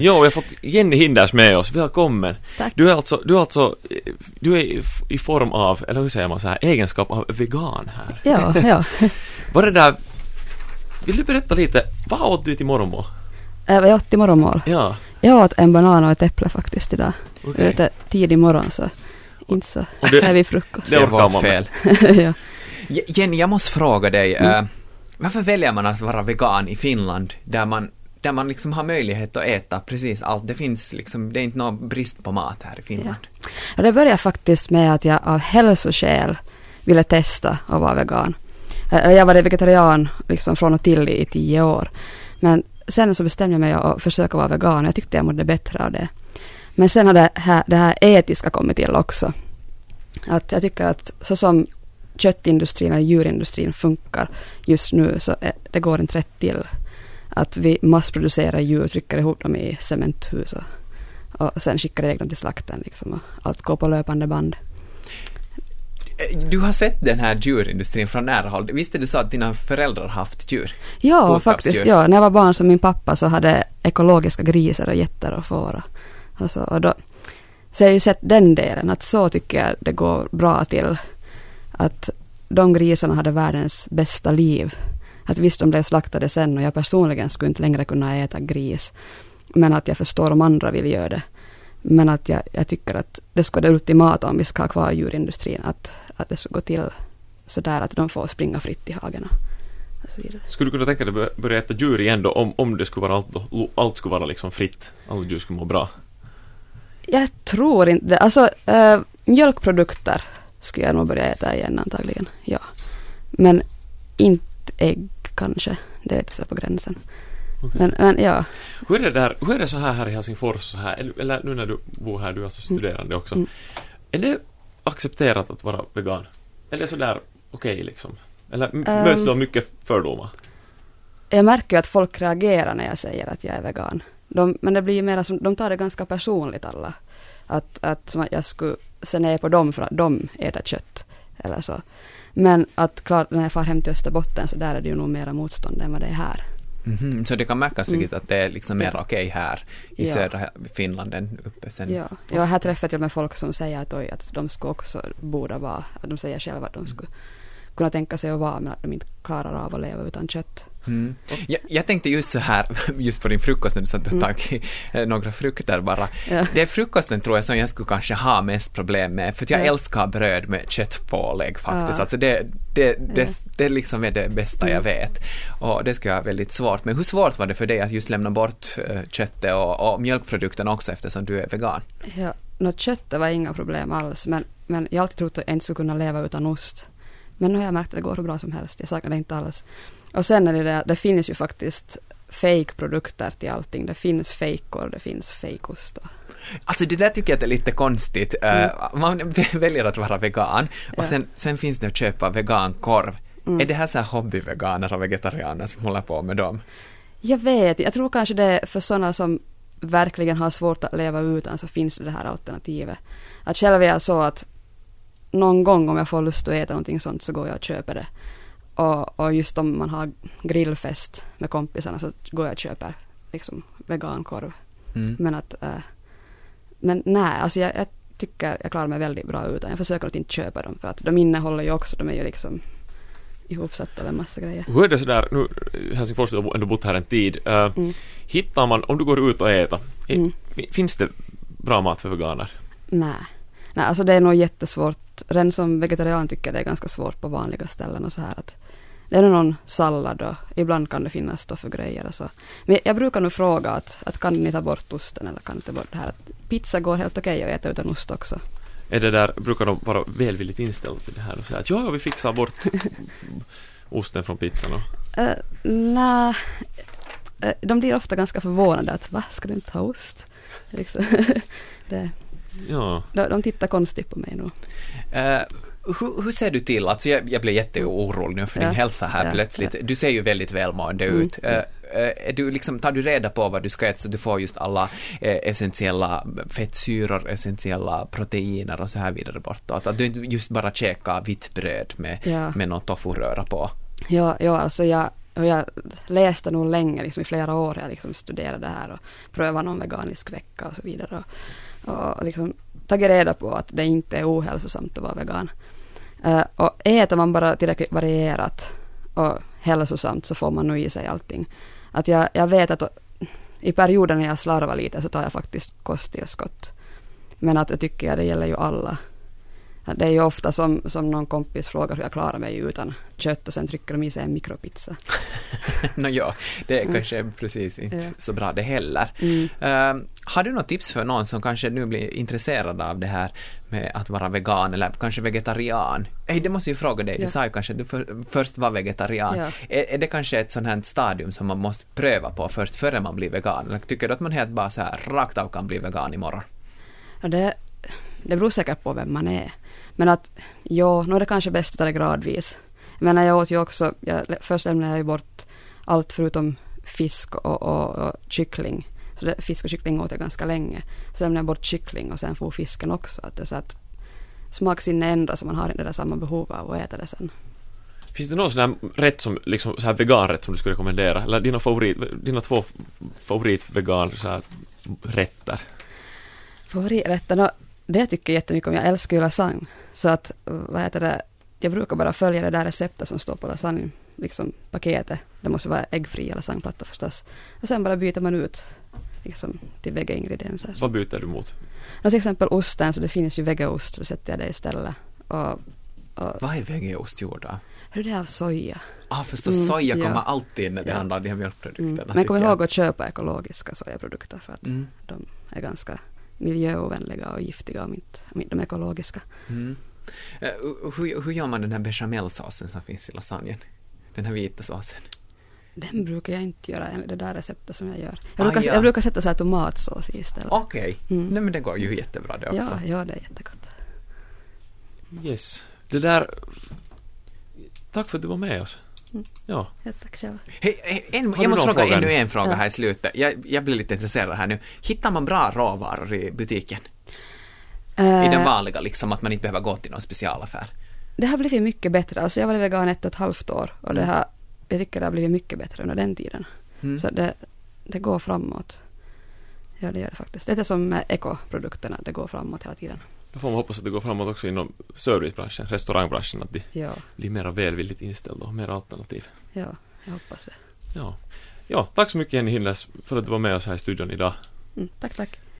Jo, vi har fått Jenny Hinders med oss. Välkommen. Tack. Du är i form av, eller hur säger man så här, egenskap av vegan här. Ja. Var det där, vill du berätta lite, vad åt du till morgonmål? Jag åt till morgonmål? Ja. Jag åt en banan och ett äpple faktiskt idag. Okay. Det är lite tidig morgon så inte så när vi frukost. Det var fel. Ja. Jenny, jag måste fråga dig, varför väljer man att vara vegan i Finland där man liksom har möjlighet att äta precis allt? Det finns liksom, det är inte någon brist på mat här i Finland. Ja. Det började faktiskt med att jag av hälsoskäl ville testa att vara vegan. Jag var vegetarian liksom från och till i 10 år. Men sen så bestämde jag mig att försöka vara vegan. Jag tyckte jag mådde bättre av det. Men sen har det här etiska kommit till också. Att jag tycker att så som köttindustrin eller djurindustrin funkar just nu så det går inte rätt till. Att vi massproducerar djur, trycker ihop dem i cementhus och sen skickar iväg dem till slakten liksom, och allt går på löpande band. Du har sett den här djurindustrin från nära håll. Visste du så att dina föräldrar haft djur? Ja, faktiskt. Ja. När jag var barn som min pappa så hade ekologiska grisar och getter och får. Så jag har ju sett den delen. Att så tycker jag det går bra till. Att de grisarna hade världens bästa liv. Att visst, de blev slaktade sen och jag personligen skulle inte längre kunna äta gris. Men att jag förstår om andra vill göra det. Men att jag tycker att det ska vara det ultimata om vi ska ha kvar djurindustrin. Att det ska gå till sådär att de får springa fritt i hagarna. Skulle du kunna tänka dig att börja äta djur igen då om det skulle vara allt skulle vara liksom fritt? Allt djur skulle må bra? Jag tror inte det. Alltså, mjölkprodukter skulle jag nog börja äta igen antagligen. Ja. Men inte ägg kanske. Det är lite på gränsen. Okay. Men ja. Hur är det så här i Helsingfors så här, eller nu när du bor här, du är alltså studerande också. Mm. Är det accepterat att vara vegan? Eller så där okej liksom? Eller möts du av mycket fördomar? Jag märker ju att folk reagerar när jag säger att jag är vegan. Men det blir ju mer som, de tar det ganska personligt alla. Att som att jag skulle se ner på dem för att de äter kött eller så. Men att klart, när jag far hem till Österbotten så där är det ju nog mera motstånd än vad det är här. Mm-hmm. Så det kan märkas att det är liksom mer okej här i södra Finland än uppe sen. Ja, jag har träffat med folk som säger att de ska också borde vara, att de säger själva att de skulle kunna tänka sig att vara, men att de inte klarar av att leva utan kött. Mm. Jag tänkte just så här, just på din frukost när du satt och tagit några frukter bara. Ja. Det är frukosten tror jag som jag skulle kanske ha mest problem med, för att jag älskar bröd med köttpålägg faktiskt. Ja. Alltså det liksom är det bästa jag vet. Och det skulle jag ha väldigt svårt. Men hur svårt var det för dig att just lämna bort köttet och mjölkprodukterna också eftersom du är vegan? Ja, köttet var inga problem alls, men jag har alltid trott att jag inte skulle kunna leva utan ost. Men nu har jag märkt att det går hur bra som helst. Jag saknar det inte alls. Och sen är det finns ju faktiskt fake-produkter till allting. Det finns fejkor, det finns fejkost. Alltså det där tycker jag är lite konstigt. Man väljer att vara vegan och sen finns det att köpa vegankorv. Är det här så här hobbyveganer och vegetarianer som håller på med dem? Jag vet, jag tror kanske det är för sådana som verkligen har svårt att leva utan så finns det här alternativet. Att själv är så att någon gång om jag får lust att äta någonting sånt så går jag och köper det. Och just om man har grillfest med kompisarna så går jag och köper liksom vegankorv. Mm. Men nej, alltså jag tycker jag klarar mig väldigt bra utan. Jag försöker att inte köpa dem för att de innehåller ju också, de är ju liksom ihopsatta av en massa grejer. Hur är det sådär, nu Helsingfors har ändå bott här en tid. Hittar man, om du går ut och äter, finns det bra mat för veganer? Nej, alltså det är nog jättesvårt. Redan som vegetarian tycker det är ganska svårt på vanliga ställen och så här att det är någon sallad och ibland kan det finnas då för grejer och så. Men jag brukar nog fråga att kan ni ta bort osten eller kan ni ta bort det här? Att pizza går helt okej att äta utan ost också. Är det där, brukar de vara välvilligt inställda till det här och säga att ja, vi fixar bort osten från pizzan? Nej, de blir ofta ganska förvånade att va, ska du inte ha ost? Liksom. Det ja. De tittar konstigt på mig nu. Hur ser du till? Alltså jag blir jätteorolig nu för din hälsa här plötsligt. Du ser ju väldigt välmående ut. Du liksom, tar du reda på vad du ska äta så du får just alla essentiella fettsyror, essentiella proteiner och så här vidare bortåt. Att du inte just bara käkar vitt bröd med något tofu röra på. Ja, alltså jag och jag läste nog länge, liksom, i flera år. Jag liksom studerade det här och prövade någon veganisk vecka och så vidare. Och liksom tagit reda på att det inte är ohälsosamt att vara vegan. Och äter man bara tillräckligt varierat och hälsosamt så får man nog i sig allting. Att jag vet att i perioden när jag slarvar lite så tar jag faktiskt kosttillskott. Men att jag tycker det gäller ju alla. Det är ju ofta som någon kompis frågar hur jag klarar mig utan kött och sen trycker de i sig en mikropizza. Nå ja, det är kanske precis inte så bra det heller. Har du något tips för någon som kanske nu blir intresserad av det här med att vara vegan eller kanske vegetarian? Det måste ju fråga dig, du sa ju kanske att du först var vegetarian. Ja. Är det kanske ett sånt här stadium som man måste pröva på först före man blir vegan? Eller tycker du att man helt bara så här rakt av kan bli vegan imorgon? Ja, det beror säkert på vem man är. Men att, nu är det kanske bäst att ta det gradvis. Men jag åt ju också, först lämnade jag ju bort allt förutom fisk och kyckling. Så fisk och kyckling åt jag ganska länge. Så lämnade jag bort kyckling och sen får fisken också. Att det är så att smaksinne ändras så man har inte det samma behov av att äta det sen. Finns det någon sån här rätt som, liksom, så här veganrätt som du skulle rekommendera? Eller dina två favoritveganrätter? Favoriträtterna, det tycker jag jättemycket om. Jag älskar ju lasagne. Så att, vad heter det? Jag brukar bara följa det där receptet som står på lasagne. Liksom paketet. Det måste vara äggfria lasagneplatta förstås. Och sen bara byter man ut liksom, till vegga-ingredienser. Vad byter du mot? Till exempel osten, så det finns ju veggaost. Då sätter jag det istället. Vad är veggaost gjord då? Det är av soja. Förstås, soja kommer alltid när det handlar om de här mjölkprodukterna. Men kom ihåg att köpa ekologiska sojaprodukter för att de är ganska miljöovänliga och giftiga om inte de ekologiska. Hur gör man den här bechamelsåsen som finns i lasagnen? Den här vita såsen? Den brukar jag inte göra enligt det där receptet som jag gör. Jag brukar sätta så här tomatsås i istället. Okej. Nej, men det går ju jättebra det också. Ja, det är jättegott. Yes. Det där... Tack för att du var med oss. Ja. Tack själv. Jag måste fråga ännu en fråga här i slutet. Jag blir lite intresserad här nu. Hittar man bra råvaror i butiken? I den vanliga, liksom, att man inte behöver gå till någon specialaffär. Det har blivit mycket bättre. Alltså jag var vegan 1,5 år och jag tycker det har blivit mycket bättre under den tiden. Så det går framåt. Ja, det gör det faktiskt. Det är som med ekoprodukterna, det går framåt hela tiden. Då får man hoppas att det går framåt också inom servicebranschen, restaurangbranschen, att det blir mer välvilligt inställd och mer alternativ. Ja, jag hoppas det. Ja, tack så mycket Jenny Hinders för att du var med oss här i studion idag. Tack.